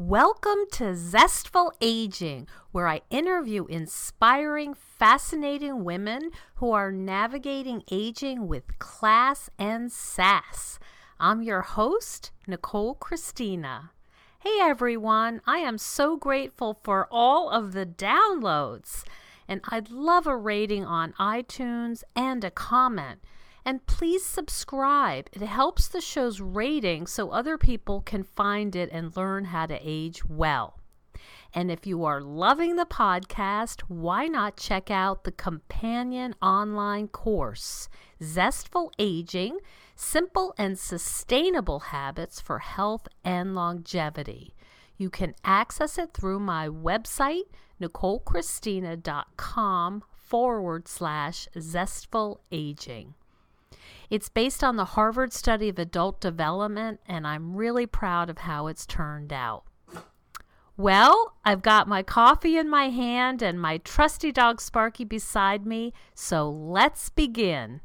Welcome to Zestful Aging, where I interview inspiring, fascinating women who are navigating aging with class and sass. I'm your host, Nicole Christina. Hey everyone, I am so grateful for all of the downloads, and I'd love a rating on iTunes and a comment. And please subscribe. It helps the show's rating so other people can find it and learn how to age well. And if you are loving the podcast, why not check out the companion online course, Zestful Aging, Simple and Sustainable Habits for Health and Longevity. You can access it through my website, NicoleChristina.com/zestful aging. It's based on the Harvard Study of Adult Development, and I'm really proud of how it's turned out. Well, I've got my coffee in my hand and my trusty dog Sparky beside me, so let's begin.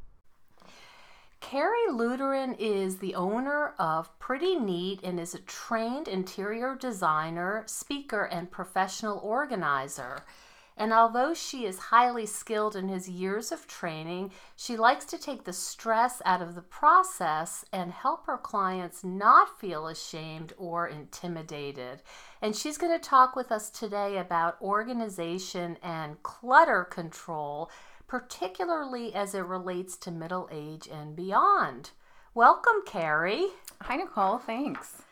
Carrie Luteran is the owner of Pretty Neat and is a trained interior designer, speaker, and professional organizer. And although she is highly skilled in his years of training, she likes to take the stress out of the process and help her clients not feel ashamed or intimidated. And she's going to talk with us today about organization and clutter control, particularly as it relates to middle age and beyond. Welcome, Carrie. Hi, Nicole. Thanks.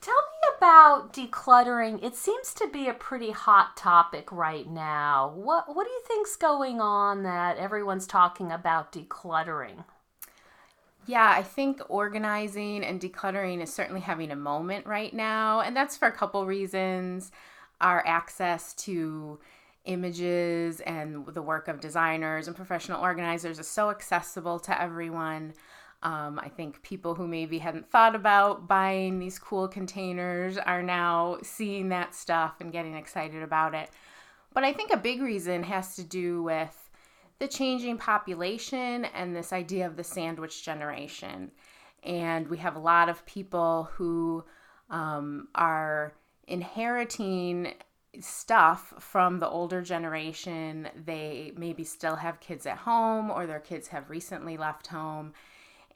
Tell me about decluttering. It seems to be a pretty hot topic right now. What do you think's going on that everyone's talking about decluttering? Yeah, I think organizing and decluttering is certainly having a moment right now, and that's for a couple reasons. Our access to images and the work of designers and professional organizers is so accessible to everyone. I think people who maybe hadn't thought about buying these cool containers are now seeing that stuff and getting excited about it. But I think a big reason has to do with the changing population and this idea of the sandwich generation. And we have a lot of people who are inheriting stuff from the older generation. They maybe still have kids at home, or their kids have recently left home.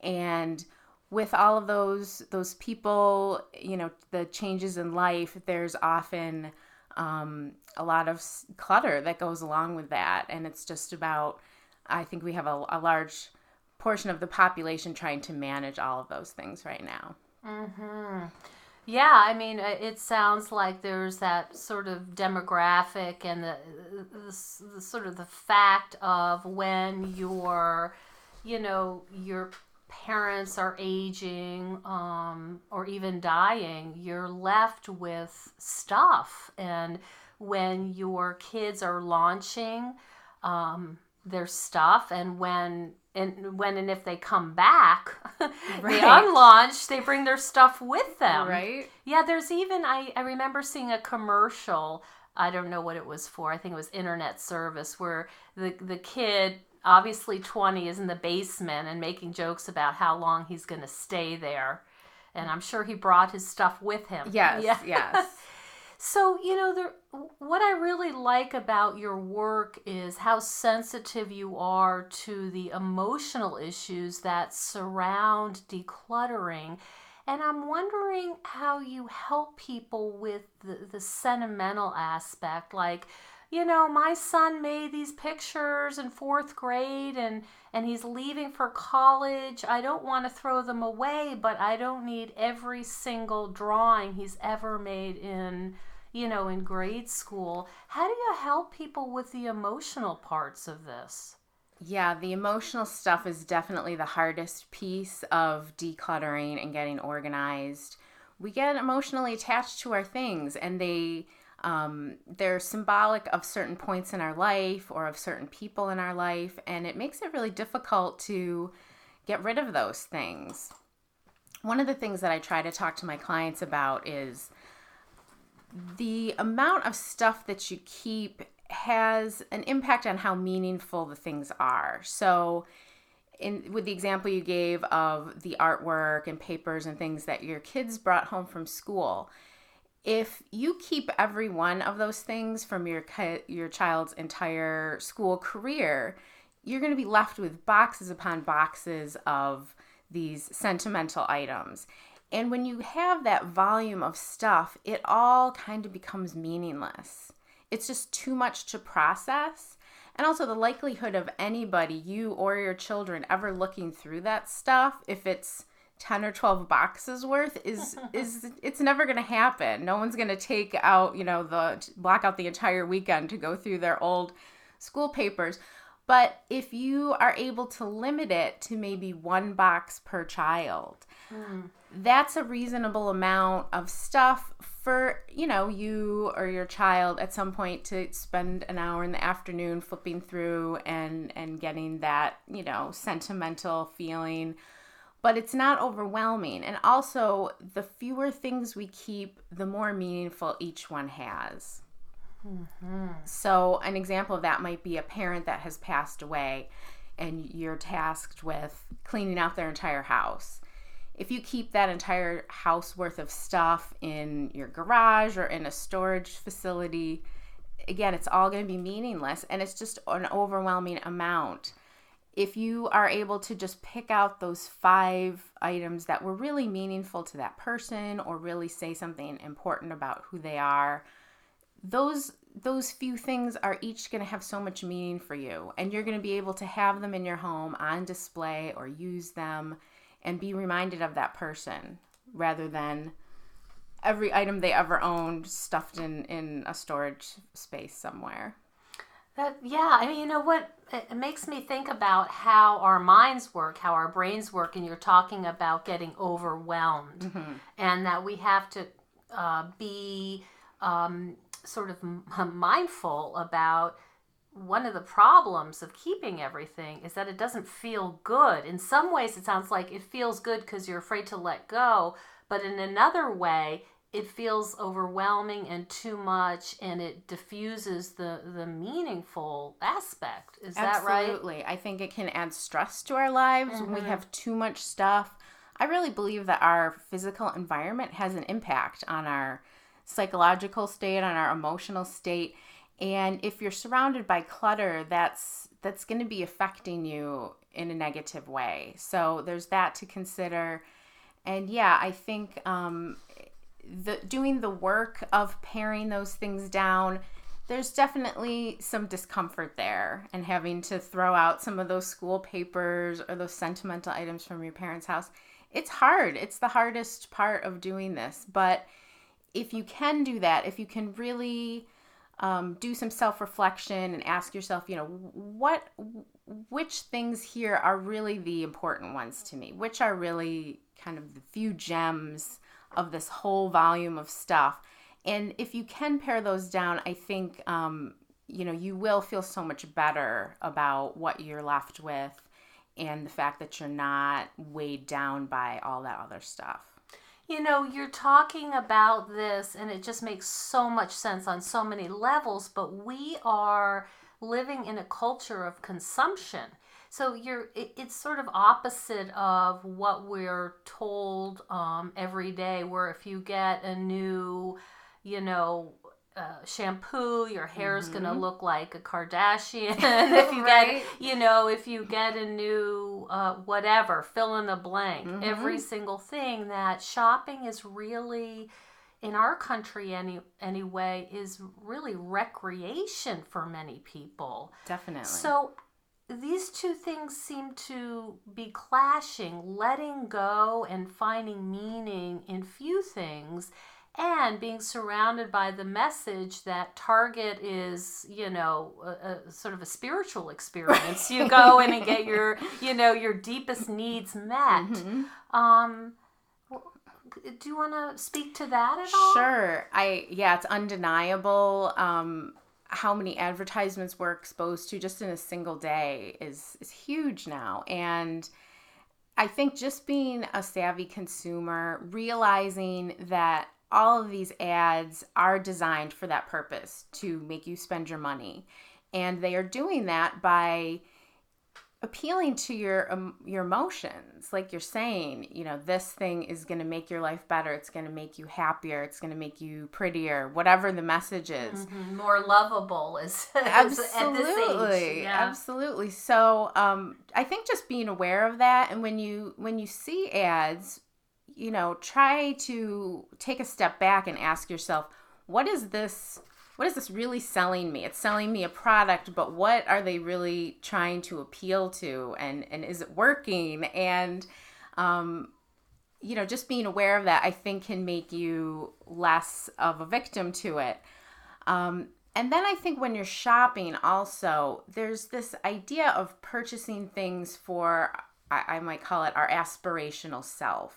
And with all of those people, you know, the changes in life, there's often a lot of clutter that goes along with that. And it's just about, I think we have a large portion of the population trying to manage all of those things right now. Mm-hmm. Yeah, I mean, it sounds like there's that sort of demographic and the sort of the fact of when your parents are aging or even dying, you're left with stuff. And when your kids are launching their stuff, and if they come back, right. They unlaunch, they bring their stuff with them. Right. Yeah, there's even, I remember seeing a commercial, I don't know what it was for, I think it was internet service, where the kid, obviously 20, is in the basement and making jokes about how long he's going to stay there. And I'm sure he brought his stuff with him. Yes, yeah. Yes. So, what I really like about your work is how sensitive you are to the emotional issues that surround decluttering. And I'm wondering how you help people with the sentimental aspect, like, my son made these pictures in fourth grade and he's leaving for college. I don't want to throw them away, but I don't need every single drawing he's ever made in grade school. How do you help people with the emotional parts of this? Yeah, the emotional stuff is definitely the hardest piece of decluttering and getting organized. We get emotionally attached to our things, and they're symbolic of certain points in our life or of certain people in our life, and it makes it really difficult to get rid of those things. One of the things that I try to talk to my clients about is the amount of stuff that you keep has an impact on how meaningful the things are. So with the example you gave of the artwork and papers and things that your kids brought home from school, If you keep every one of those things from your child's entire school career, you're going to be left with boxes upon boxes of these sentimental items. And when you have that volume of stuff, it all kind of becomes meaningless. It's just too much to process. And also the likelihood of anybody, you or your children, ever looking through that stuff, if it's 10 or 12 boxes worth, is it's never going to happen. No one's going to take out, block out the entire weekend to go through their old school papers. But if you are able to limit it to maybe one box per child, that's a reasonable amount of stuff for, you or your child at some point to spend an hour in the afternoon flipping through and getting that, sentimental feeling. But it's not overwhelming. And also, the fewer things we keep, the more meaningful each one has. Mm-hmm. So an example of that might be a parent that has passed away and you're tasked with cleaning out their entire house. If you keep that entire house worth of stuff in your garage or in a storage facility, again, it's all going to be meaningless and it's just an overwhelming amount. If you are able to just pick out those 5 items that were really meaningful to that person or really say something important about who they are, those few things are each going to have so much meaning for you, and you're going to be able to have them in your home on display or use them and be reminded of that person rather than every item they ever owned stuffed in a storage space somewhere. It makes me think about how our minds work, how our brains work, and you're talking about getting overwhelmed and that we have to be sort of mindful about. One of the problems of keeping everything is that it doesn't feel good. In some ways, it sounds like it feels good because you're afraid to let go, but in another way, it feels overwhelming and too much, and it diffuses the meaningful aspect. Is that right? Absolutely. I think it can add stress to our lives when we have too much stuff. I really believe that our physical environment has an impact on our psychological state, on our emotional state. And if you're surrounded by clutter, that's going to be affecting you in a negative way. So there's that to consider. And yeah, I think doing the work of paring those things down, there's definitely some discomfort there, and having to throw out some of those school papers or those sentimental items from your parents' house. It's hard. It's the hardest part of doing this. But if you can do that, if you can really do some self-reflection and ask yourself, which things here are really the important ones to me? Which are really kind of the few gems of this whole volume of stuff? And if you can pare those down, I think, you will feel so much better about what you're left with and the fact that you're not weighed down by all that other stuff. You're talking about this and it just makes so much sense on so many levels, but we are living in a culture of consumption. So it's sort of opposite of what we're told every day, where if you get a new, shampoo, your hair is going to look like a Kardashian. If you get a new whatever, fill in the blank. Every single thing, that shopping is really, in our country anyway, is really recreation for many people. Definitely. So these two things seem to be clashing: letting go and finding meaning in few things, and being surrounded by the message that Target is, a sort of a spiritual experience. You go in and get your, your deepest needs met. Do you want to speak to that at all? Sure. It's undeniable. How many advertisements we're exposed to just in a single day is huge now. And I think just being a savvy consumer, realizing that all of these ads are designed for that purpose, to make you spend your money. And they are doing that by appealing to your emotions. Like you're saying, you know, this thing is going to make your life better. It's going to make you happier. It's going to make you prettier, whatever the message is. Mm-hmm. More lovable is absolutely, at this age. Yeah. Absolutely. So I think just being aware of that. And when you see ads, you know, try to take a step back and ask yourself, what is this really selling me? It's selling me a product, but what are they really trying to appeal to? And is it working? And, you know, just being aware of that, I think, can make you less of a victim to it. And then I think when you're shopping also, there's this idea of purchasing things for, I might call it our aspirational self.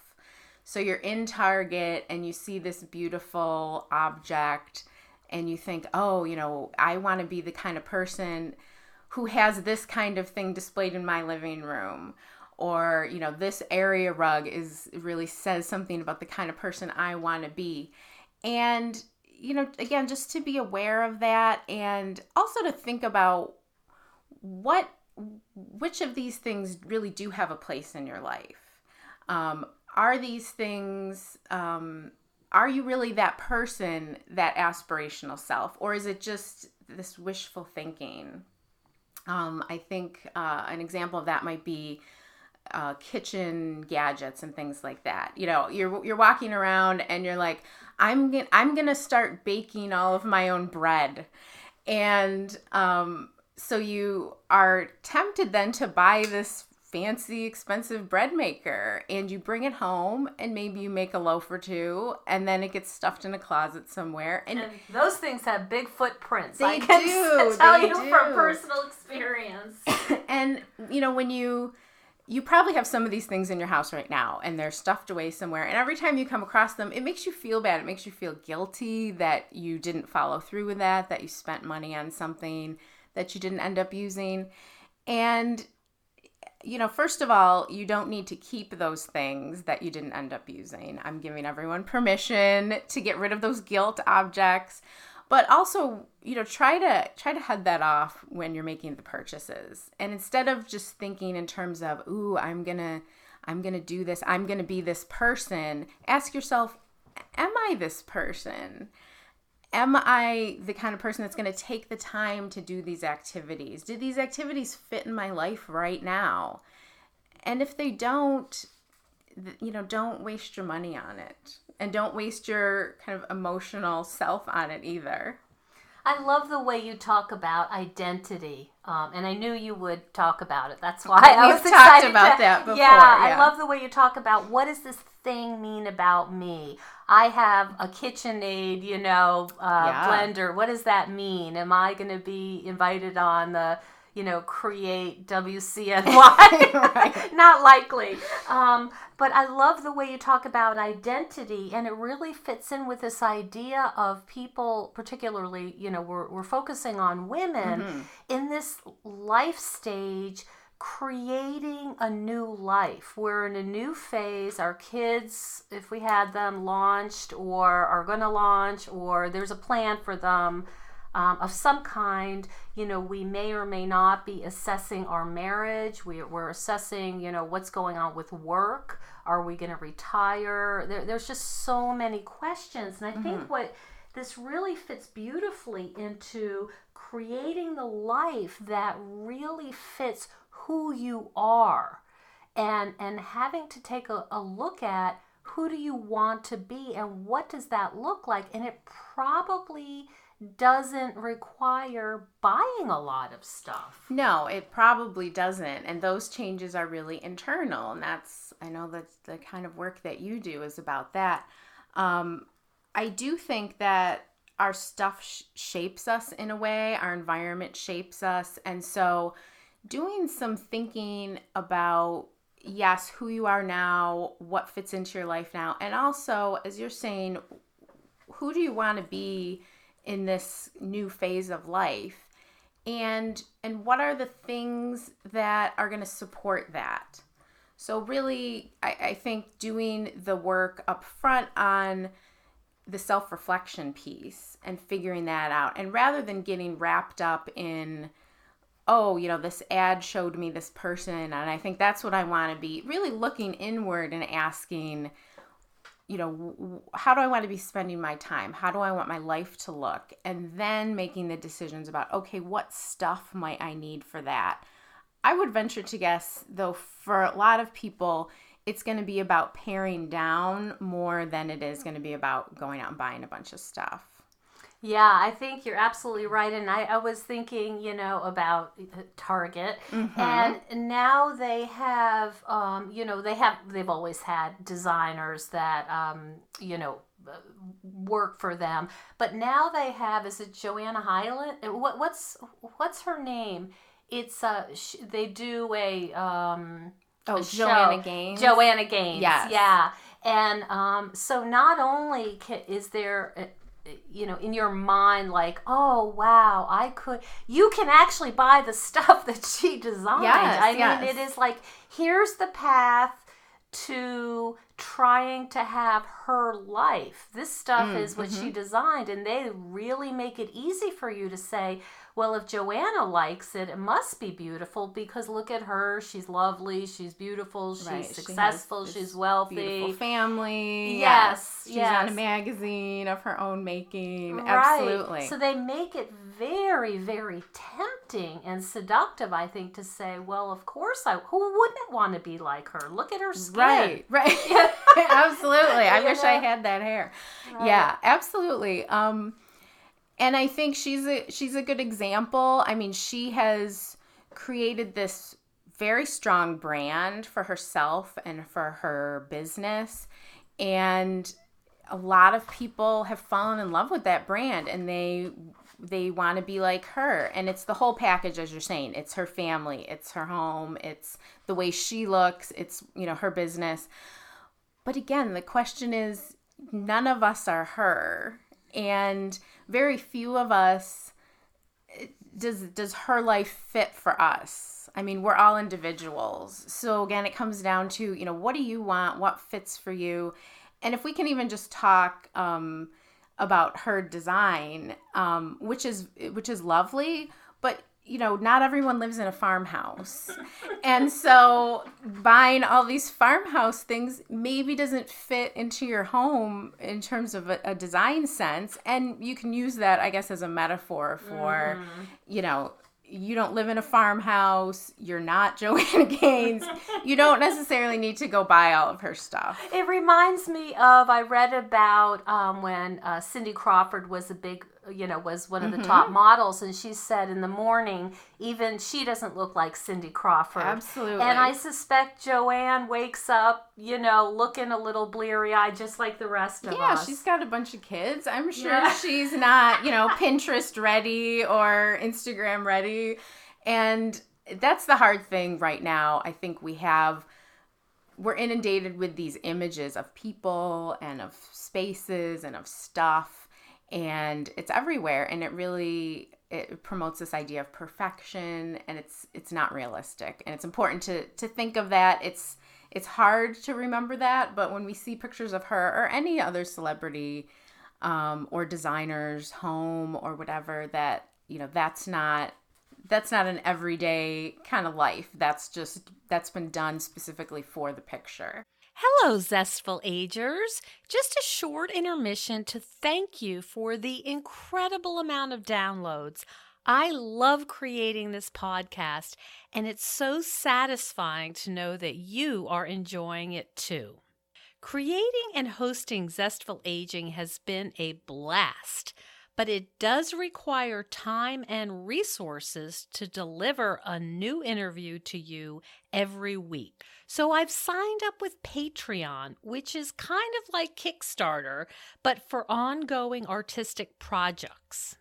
So you're in Target and you see this beautiful object, and you think, oh, you know, I want to be the kind of person who has this kind of thing displayed in my living room. Or, you know, this area rug really says something about the kind of person I want to be. And, you know, again, just to be aware of that, and also to think about which of these things really do have a place in your life. Are these things... Are you really that person, that aspirational self, or is it just this wishful thinking? I think an example of that might be kitchen gadgets and things like that. You know, you're walking around and you're like, I'm gonna start baking all of my own bread, and so you are tempted then to buy this fancy, expensive bread maker, and you bring it home, and maybe you make a loaf or two, and then it gets stuffed in a closet somewhere. And those things have big footprints. They I can tell you from personal experience. And you know, when you probably have some of these things in your house right now, and they're stuffed away somewhere. And every time you come across them, it makes you feel bad. It makes you feel guilty that you didn't follow through with that, that you spent money on something that you didn't end up using, and you know, first of all, you don't need to keep those things that you didn't end up using. I'm giving everyone permission to get rid of those guilt objects, but also, you know, try to head that off when you're making the purchases. And instead of just thinking in terms of, ooh, I'm gonna do this, I'm gonna be this person, ask yourself, am I this person? Am I the kind of person that's going to take the time to do these activities? Do these activities fit in my life right now? And if they don't, you know, don't waste your money on it. And don't waste your kind of emotional self on it either. I love the way you talk about identity. And I knew you would talk about it. That's why I was excited. We've talked about that before. Yeah, I love the way you talk about, what does this thing mean about me? I have a KitchenAid, you know, blender. What does that mean? Am I going to be invited on the, you know, Create WCNY? Not likely. But I love the way you talk about identity, and it really fits in with this idea of people, particularly, you know, we're focusing on women mm-hmm. in this life stage, creating a new life. We're in a new phase. Our kids, if we had them, launched or are going to launch, or there's a plan for them of some kind. You know, we may or may not be assessing our marriage. We're assessing, you know, what's going on with work. Are we going to retire? There's just so many questions. And I think what this really fits beautifully into, creating the life that really fits who you are, and having to take a look at, who do you want to be, and what does that look like? And it probably doesn't require buying a lot of stuff. No, it probably doesn't. And those changes are really internal. And that's, I know that's the kind of work that you do is about that. I do think that our stuff shapes us in a way, our environment shapes us. And so doing some thinking about, yes, who you are now, what fits into your life now. And also, as you're saying, who do you want to be in this new phase of life? And what are the things that are going to support that? So really, I think doing the work up front on the self-reflection piece and figuring that out. And rather than getting wrapped up in oh, you know, this ad showed me this person, and I think that's what I want to be. Really looking inward and asking, you know, how do I want to be spending my time? How do I want my life to look? And then making the decisions about, okay, what stuff might I need for that? I would venture to guess, though, for a lot of people, it's going to be about paring down more than it is going to be about going out and buying a bunch of stuff. Yeah, I think you're absolutely right. And I was thinking, you know, about Target. Mm-hmm. And now they have, you know, they've always had designers that, you know, work for them. But now they have, is it Joanna Highland? What's her name? It's, they do a, Joanna Gaines. Joanna Gaines. Yes. Yeah. And so not only is there, you know, in your mind, like, oh, wow, you can actually buy the stuff that she designed. Yes, I mean, it is like, here's the path to trying to have her life. This stuff is what she designed, and they really make it easy for you to say, well, if Joanna likes it, it must be beautiful because look at her. She's lovely. She's beautiful. She's successful. She's wealthy. Beautiful family. Yes. She's on a magazine of her own making. Right. Absolutely. So they make it very, very tempting and seductive, I think, to say, well, of course, who wouldn't want to be like her? Look at her skin. Right. Yeah. Absolutely. I wish I had that hair. Right. Yeah, absolutely. And I think she's a good example. I mean, she has created this very strong brand for herself and for her business. And a lot of people have fallen in love with that brand, and they want to be like her. And it's the whole package, as you're saying. It's her family. It's her home. It's the way she looks. It's, you know, her business. But again, the question is, none of us are her. And very few of us, does her life fit for us? I mean, we're all individuals. So again, it comes down to, you know, what do you want? What fits for you? And if we can even just talk about her design, which is lovely, but you know, not everyone lives in a farmhouse. And so buying all these farmhouse things maybe doesn't fit into your home in terms of a design sense. And you can use that, I guess, as a metaphor for, you know, you don't live in a farmhouse. You're not Joanna Gaines. You don't necessarily need to go buy all of her stuff. It reminds me of, I read about when Cindy Crawford was was one of the top models, and she said in the morning, even she doesn't look like Cindy Crawford. Absolutely. And I suspect Joanne wakes up, you know, looking a little bleary-eyed just like the rest of us. Yeah, she's got a bunch of kids. I'm sure she's not, you know, Pinterest ready or Instagram ready. And that's the hard thing right now. I think we're inundated with these images of people and of spaces and of stuff. And it's everywhere, and it promotes this idea of perfection, and it's not realistic. And it's important to think of that. It's hard to remember that, but when we see pictures of her or any other celebrity or designer's home or whatever, that, you know, that's not an everyday kind of life. That's been done specifically for the picture. Hello, Zestful Agers. Just a short intermission to thank you for the incredible amount of downloads. I love creating this podcast, and it's so satisfying to know that you are enjoying it too. Creating and hosting Zestful Aging has been a blast, but it does require time and resources to deliver a new interview to you every week. So I've signed up with Patreon, which is kind of like Kickstarter, but for ongoing artistic projects.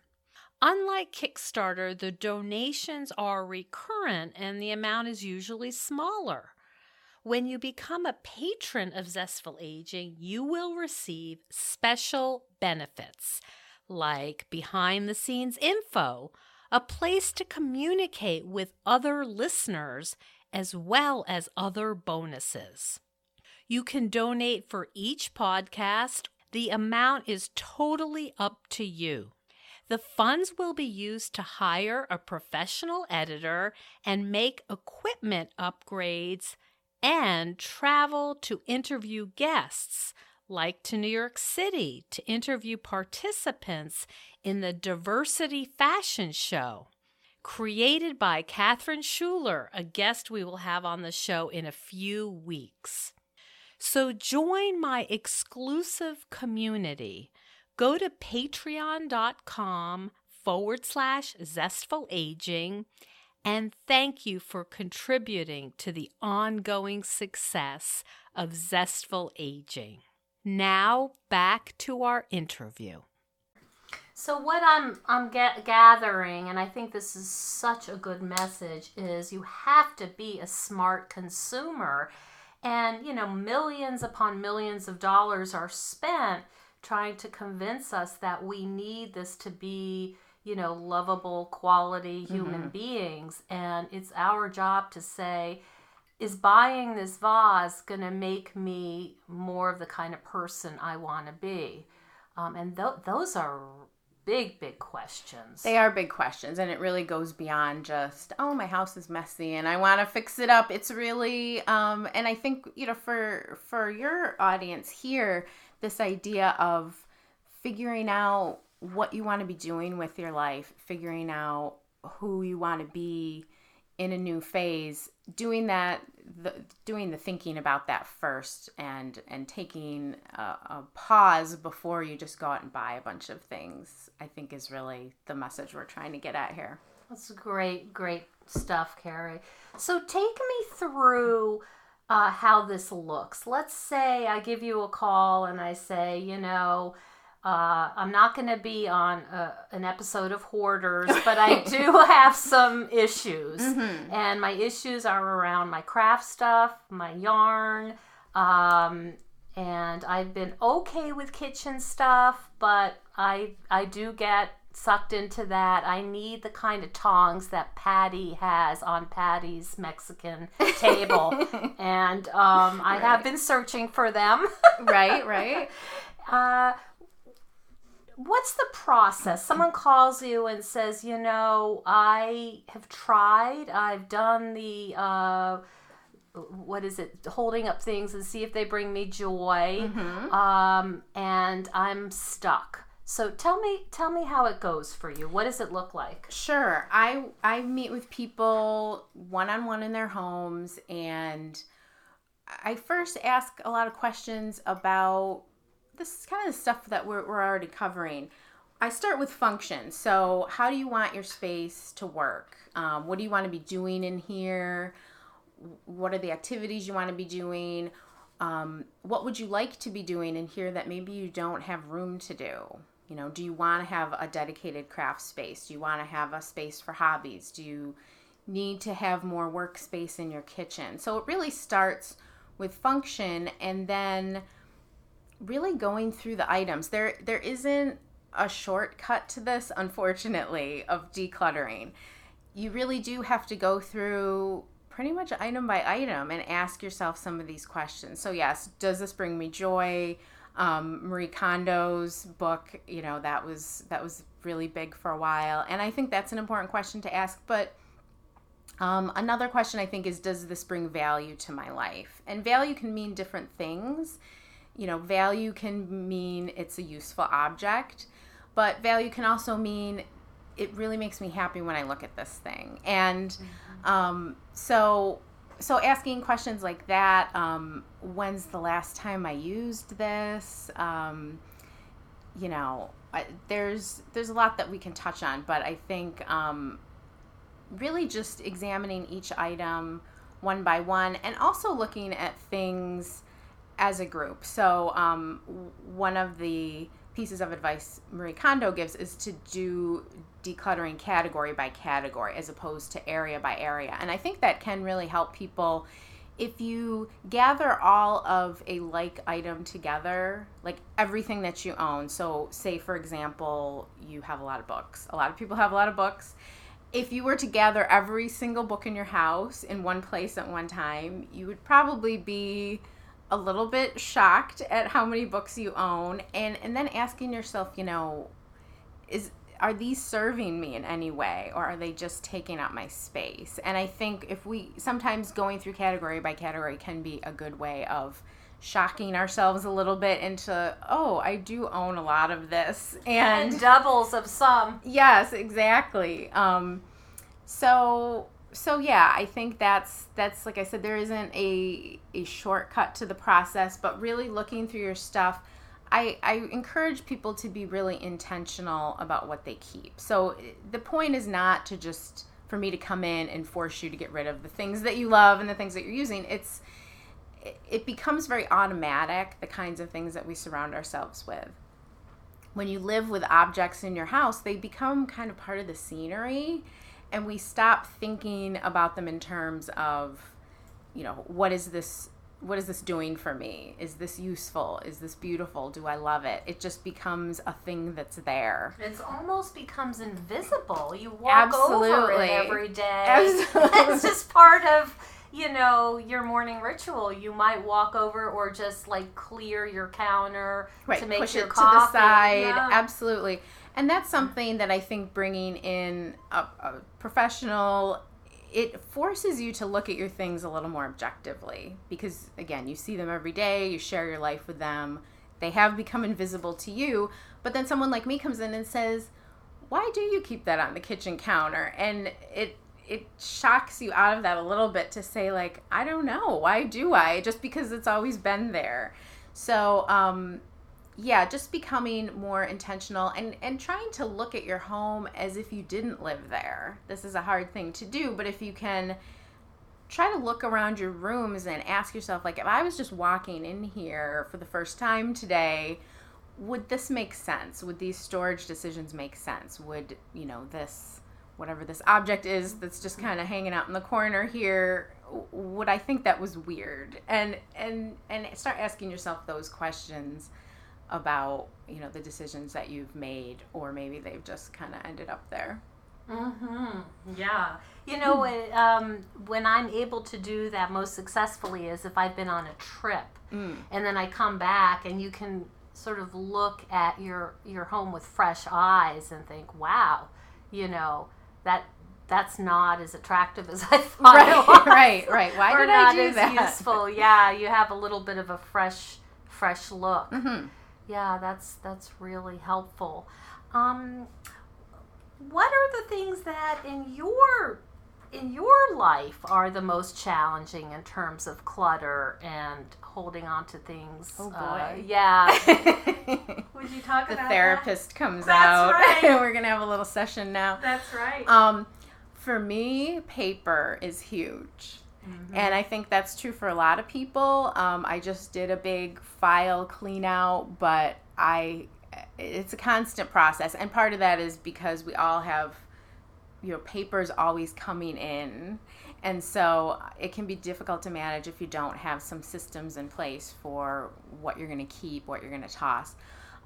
Unlike Kickstarter, the donations are recurrent and the amount is usually smaller. When you become a patron of Zestful Aging, you will receive special benefits, like behind-the-scenes info, a place to communicate with other listeners, as well as other bonuses. You can donate for each podcast. The amount is totally up to you. The funds will be used to hire a professional editor and make equipment upgrades and travel to interview guests, like to New York City to interview participants in the Diversity Fashion Show, created by Catherine Schuler, a guest we will have on the show in a few weeks. So join my exclusive community. Go to patreon.com/zestfulaging, and thank you for contributing to the ongoing success of Zestful Aging. Now back to our interview. So what I'm gathering, and I think this is such a good message, is you have to be a smart consumer. And, you know, millions upon millions of dollars are spent trying to convince us that we need this to be, you know, lovable, quality human beings. And it's our job to say, is buying this vase going to make me more of the kind of person I want to be? And those are big, big questions. They are big questions. And it really goes beyond just, oh, my house is messy and I want to fix it up. It's really, and I think, you know, for your audience here, this idea of figuring out what you want to be doing with your life, figuring out who you want to be in a new phase, doing that, doing the thinking about that first, and taking a pause before you just go out and buy a bunch of things, I think is really the message we're trying to get at here. That's great, great stuff, Carrie. So take me through how this looks. Let's say I give you a call and I say, you know, I'm not going to be on an episode of Hoarders, but I do have some issues. Mm-hmm. And my issues are around my craft stuff, my yarn, and I've been okay with kitchen stuff, but I do get sucked into that. I need the kind of tongs that Patty has on Patty's Mexican table. And I have been searching for them. Right. What's the process? Someone calls you and says, you know, I have tried. I've done the, holding up things and see if they bring me joy. Mm-hmm. And I'm stuck. So tell me how it goes for you. What does it look like? Sure. I meet with people one-on-one in their homes, and I first ask a lot of questions about this kind of stuff that we're already covering. I start with function. So how do you want your space to work? What do you want to be doing in here? What are the activities you want to be doing? What would you like to be doing in here that maybe you don't have room to do? You know, do you want to have a dedicated craft space? Do you want to have a space for hobbies? Do you need to have more workspace in your kitchen? So it really starts with function, and then really going through the items. There isn't a shortcut to this, unfortunately, of decluttering. You really do have to go through pretty much item by item and ask yourself some of these questions. So yes, does this bring me joy? Marie Kondo's book, you know, that was really big for a while. And I think that's an important question to ask. But another question I think is, does this bring value to my life? And value can mean different things. You know, value can mean it's a useful object, but value can also mean it really makes me happy when I look at this thing. And so asking questions like that, when's the last time I used this? You know, there's a lot that we can touch on, but I think really just examining each item one by one, and also looking at things as a group. So one of the pieces of advice Marie Kondo gives is to do decluttering category by category as opposed to area by area. And I think that can really help people. If you gather all of a like item together, like everything that you own. So say, for example, you have a lot of books. A lot of people have a lot of books. If you were to gather every single book in your house in one place at one time, you would probably be a little bit shocked at how many books you own, and then asking yourself, you know, is are these serving me in any way, or are they just taking up my space? And I think if we, sometimes going through category by category can be a good way of shocking ourselves a little bit into, oh, I do own a lot of this. And doubles of some. Yes, exactly. So yeah, I think that's like I said, there isn't a shortcut to the process, but really looking through your stuff, I encourage people to be really intentional about what they keep. So the point is not to just, for me to come in and force you to get rid of the things that you love and the things that you're using. It becomes very automatic, the kinds of things that we surround ourselves with. When you live with objects in your house, they become kind of part of the scenery, and we stop thinking about them in terms of, you know, what is this doing for me? Is this useful? Is this beautiful? Do I love it? It just becomes a thing that's there. It almost becomes invisible. You walk over it every day. Absolutely. It's just part of, you know, your morning ritual. You might walk over or just like clear your counter, right, to make push your coffee. Push it to the side. Yeah. Absolutely. And that's something that I think bringing in a professional, it forces you to look at your things a little more objectively, because again, you see them every day, you share your life with them, they have become invisible to you. But then someone like me comes in and says, why do you keep that on the kitchen counter? And it shocks you out of that a little bit to say, like, I don't know, why do I? Just because it's always been there. So yeah, just becoming more intentional and trying to look at your home as if you didn't live there. This is a hard thing to do, but if you can try to look around your rooms and ask yourself, like, if I was just walking in here for the first time today, would this make sense? Would these storage decisions make sense? Would, you know, this, whatever this object is that's just kind of hanging out in the corner here, would I think that was weird? And start asking yourself those questions about, you know, the decisions that you've made, or maybe they've just kind of ended up there. Mm-hmm. Yeah. You know, when I'm able to do that most successfully is if I've been on a trip, and then I come back, and you can sort of look at your home with fresh eyes and think, wow, you know, that's not as attractive as I thought it was. Right. Why did I do that? Or not as useful. Yeah, you have a little bit of a fresh look. Mm-hmm. Yeah, that's really helpful. What are the things that in your life are the most challenging in terms of clutter and holding on to things? Oh boy! Yeah. Would you talk about that? The therapist comes out. That's right. We're gonna have a little session now. That's right. For me, paper is huge. Mm-hmm. And I think that's true for a lot of people. I just did a big file clean out, but it's a constant process. And part of that is because we all have, you know, papers always coming in. And so it can be difficult to manage if you don't have some systems in place for what you're going to keep, what you're going to toss.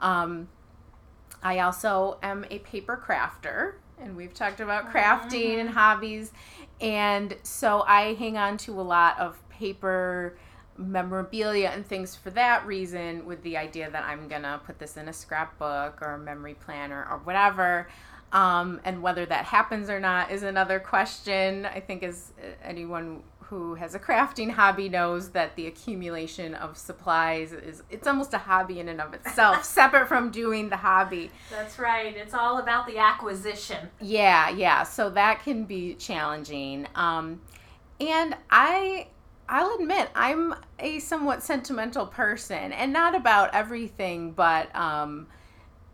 I also am a paper crafter. And we've talked about crafting and hobbies. And so I hang on to a lot of paper memorabilia and things for that reason, with the idea that I'm going to put this in a scrapbook or a memory planner or whatever. And whether that happens or not is another question. I think as anyone who has a crafting hobby knows that the accumulation of supplies it's almost a hobby in and of itself, separate from doing the hobby. That's right. It's all about the acquisition. Yeah. So that can be challenging. And I'll admit, I'm a somewhat sentimental person, and not about everything, but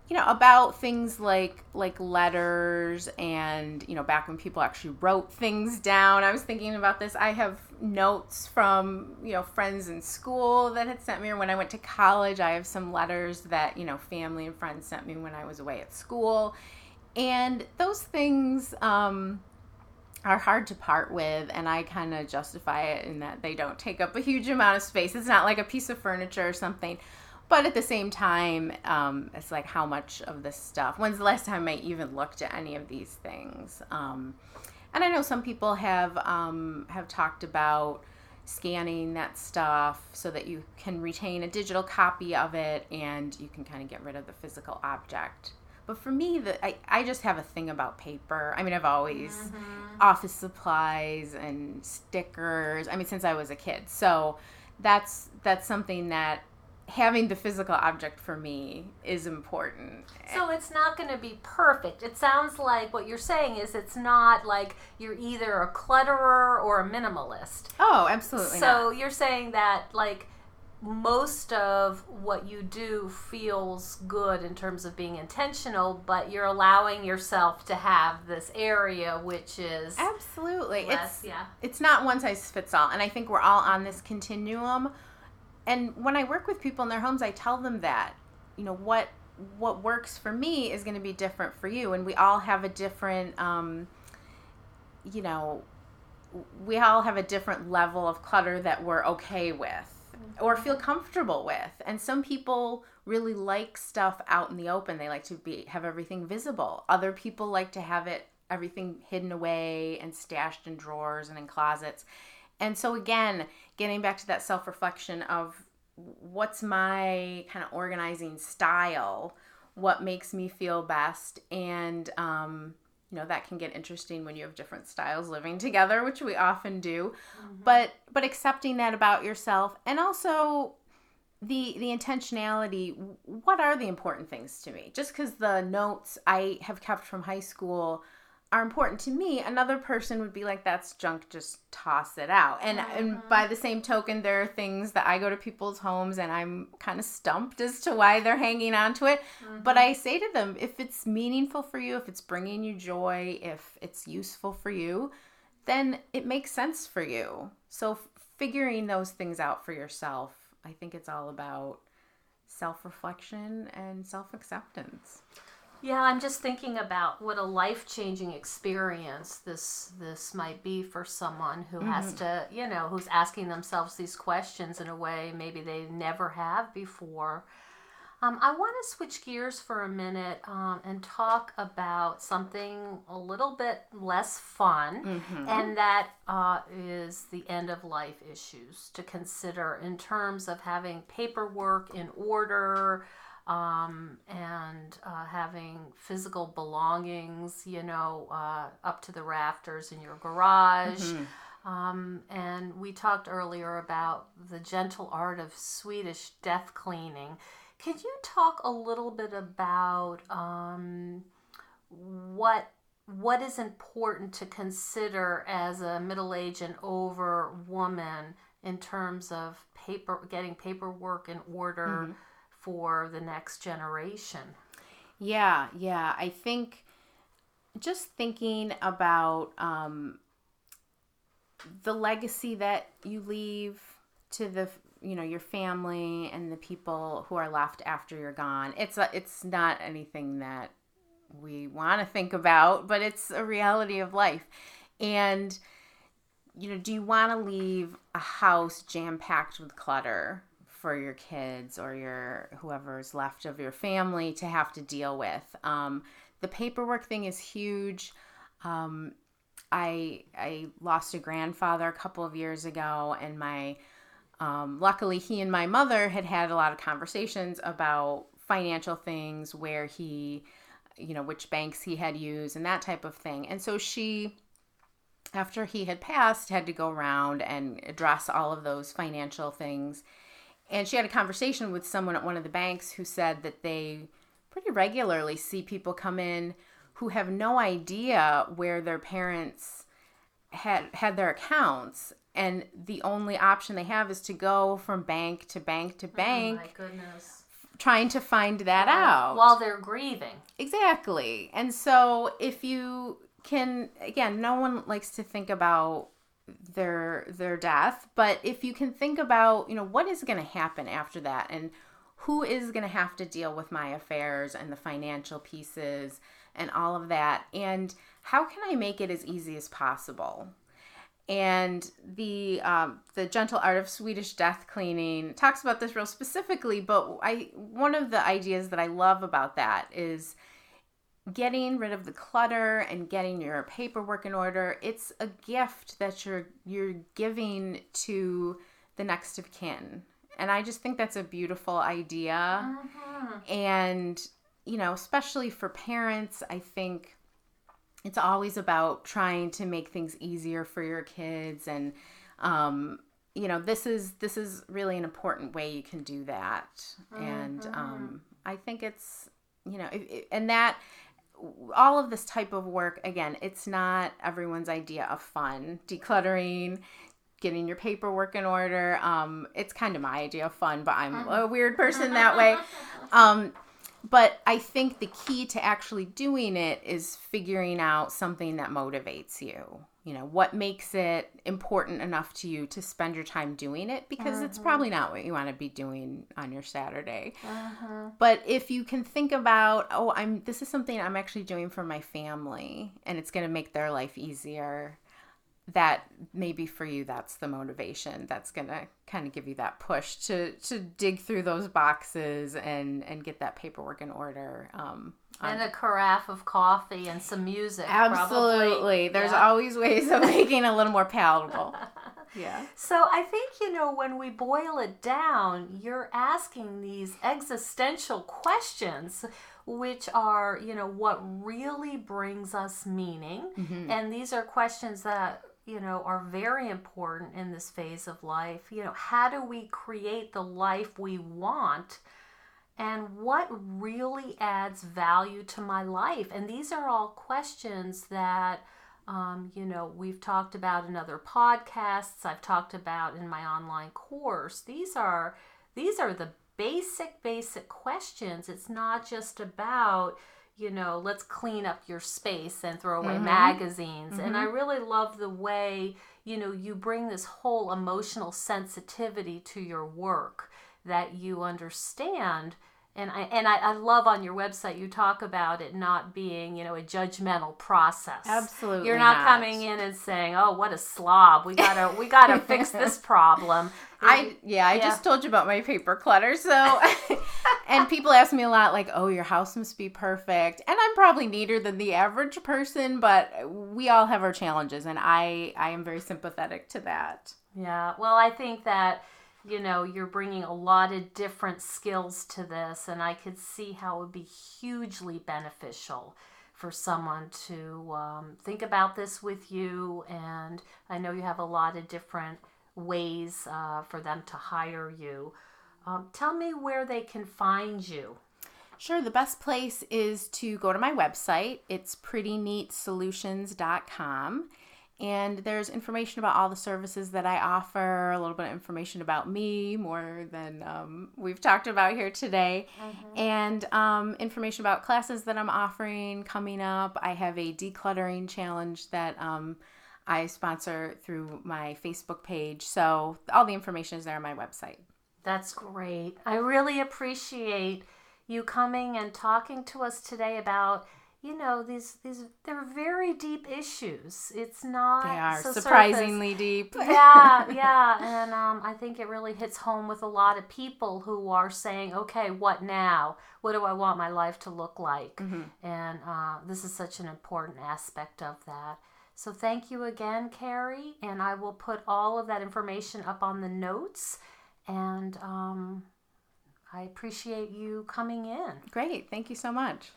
you know, about things like letters and, you know, back when people actually wrote things down. I was thinking about this. I have notes from, you know, friends in school that had sent me, or when I went to college, I have some letters that, you know, family and friends sent me when I was away at school. And those things are hard to part with, and I kind of justify it in that they don't take up a huge amount of space. It's not like a piece of furniture or something. But at the same time, it's like, how much of this stuff? When's the last time I even looked at any of these things? And I know some people have talked about scanning that stuff so that you can retain a digital copy of it and you can kind of get rid of the physical object. But for me, I just have a thing about paper. I mean, I've always office supplies and stickers. I mean, since I was a kid. So that's something that having the physical object for me is important. So it's not going to be perfect. It sounds like what you're saying is it's not like you're either a clutterer or a minimalist. Oh, absolutely. So you're saying that like most of what you do feels good in terms of being intentional, but you're allowing yourself to have this area which is absolutely less, it's not one size fits all, and I think we're all on this continuum. And when I work with people in their homes, I tell them that, you know, what works for me is going to be different for you, and we all have a different we all have a different level of clutter that we're okay with or feel comfortable with. And some people really like stuff out in the open. They like to have everything visible. Other people like to have everything hidden away and stashed in drawers and in closets. And so again, getting back to that self-reflection of what's my kind of organizing style, what makes me feel best, and that can get interesting when you have different styles living together, which we often do. Mm-hmm. But accepting that about yourself, and also the intentionality. What are the important things to me? Just because the notes I have kept from high school are important to me, another person would be like, that's junk, just toss it out. And and by the same token, there are things that I go to people's homes and I'm kind of stumped as to why they're hanging on to it. Mm-hmm. But I say to them, if it's meaningful for you, if it's bringing you joy, if it's useful for you, then it makes sense for you. So figuring those things out for yourself, I think it's all about self-reflection and self-acceptance. Yeah, I'm just thinking about what a life-changing experience this might be for someone who has to, who's asking themselves these questions in a way maybe they never have before. I want to switch gears for a minute and talk about something a little bit less fun, and that is the end-of-life issues to consider in terms of having paperwork in order, and having physical belongings, up to the rafters in your garage. Mm-hmm. And we talked earlier about the gentle art of Swedish death cleaning. Could you talk a little bit about what is important to consider as a middle-aged and over woman in terms of getting paperwork in order, for the next generation? Yeah. I think just thinking about the legacy that you leave to the your family and the people who are left after you're gone. It's not anything that we want to think about, but it's a reality of life. And do you want to leave a house jam-packed with clutter for your kids or your whoever's left of your family to have to deal with? The paperwork thing is huge. I lost a grandfather a couple of years ago, and my luckily he and my mother had a lot of conversations about financial things, where he, which banks he had used and that type of thing. And so she, after he had passed, had to go around and address all of those financial things. And she had a conversation with someone at one of the banks who said that they pretty regularly see people come in who have no idea where their parents had their accounts. And the only option they have is to go from bank to bank to bank. Oh, my goodness. Trying to find that out. While they're grieving. Exactly. And so if you can, again, no one likes to think about their death, but if you can think about what is going to happen after that, and who is going to have to deal with my affairs and the financial pieces and all of that, and how can I make it as easy as possible? And the gentle art of Swedish death cleaning talks about this real specifically, but one of the ideas that I love about that is getting rid of the clutter and getting your paperwork in order. It's a gift that you're giving to the next of kin. And I just think that's a beautiful idea. Mm-hmm. And you know, especially for parents, I think it's always about trying to make things easier for your kids. And, you know, this is really an important way you can do that. Mm-hmm. And I think it's, you know, and that all of this type of work, again, it's not everyone's idea of fun. Decluttering, getting your paperwork in order. It's kind of my idea of fun, but I'm a weird person that way. But I think the key to actually doing it is figuring out something that motivates you. You know, what makes it important enough to you to spend your time doing it? Because it's probably not what you want to be doing on your Saturday. But if you can think about, oh, this is something I'm actually doing for my family, and it's going to make their life easier, that maybe for you, that's the motivation that's going to kind of give you that push to dig through those boxes and get that paperwork in order. And a carafe of coffee and some music. Absolutely. Probably. There's always ways of making it a little more palatable. Yeah. So I think, you know, when we boil it down, you're asking these existential questions, which are, you know, what really brings us meaning. Mm-hmm. And these are questions that, you know, are very important in this phase of life. You know, how do we create the life we want? And what really adds value to my life? And these are all questions that, you know, we've talked about in other podcasts. I've talked about in my online course. These are the basic questions. It's not just about, you know, let's clean up your space and throw away magazines. And I really love the way, you know, you bring this whole emotional sensitivity to your work that you understand. And I love on your website, you talk about it not being, you know, a judgmental process. Absolutely. You're not coming in and saying, oh, what a slob. We gotta fix this problem. I just told you about my paper clutter. So, and people ask me a lot like, oh, your house must be perfect. And I'm probably neater than the average person, but we all have our challenges. And I am very sympathetic to that. Yeah. Well, I think that, you know, you're bringing a lot of different skills to this, and I could see how it would be hugely beneficial for someone to think about this with you. And I know you have a lot of different ways for them to hire you. Tell me where they can find you. Sure. The best place is to go to my website. It's prettyneatsolutions.com. And there's information about all the services that I offer, a little bit of information about me, more than we've talked about here today, and information about classes that I'm offering coming up. I have a decluttering challenge that I sponsor through my Facebook page. So all the information is there on my website. That's great. I really appreciate you coming and talking to us today about, you know, these they're very deep issues. It's not they are so surprisingly surface. Deep. Yeah. And I think it really hits home with a lot of people who are saying, okay, what now? What do I want my life to look like? And this is such an important aspect of that. So thank you again, Carrie. And I will put all of that information up on the notes. And I appreciate you coming in. Great. Thank you so much.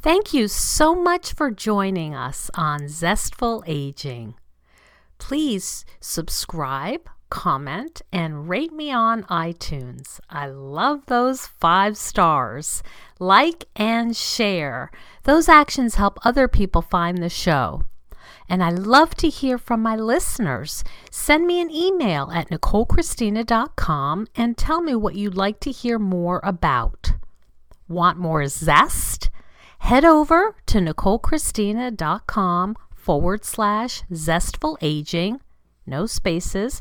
Thank you so much for joining us on Zestful Aging. Please subscribe, comment, and rate me on iTunes. I love those 5 stars. Like and share. Those actions help other people find the show. And I love to hear from my listeners. Send me an email at NicoleChristina.com and tell me what you'd like to hear more about. Want more zest? Head over to NicoleChristina.com/zestful aging, no spaces,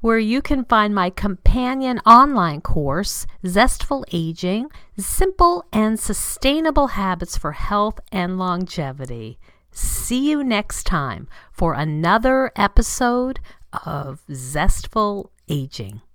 where you can find my companion online course, Zestful Aging, Simple and Sustainable Habits for Health and Longevity. See you next time for another episode of Zestful Aging.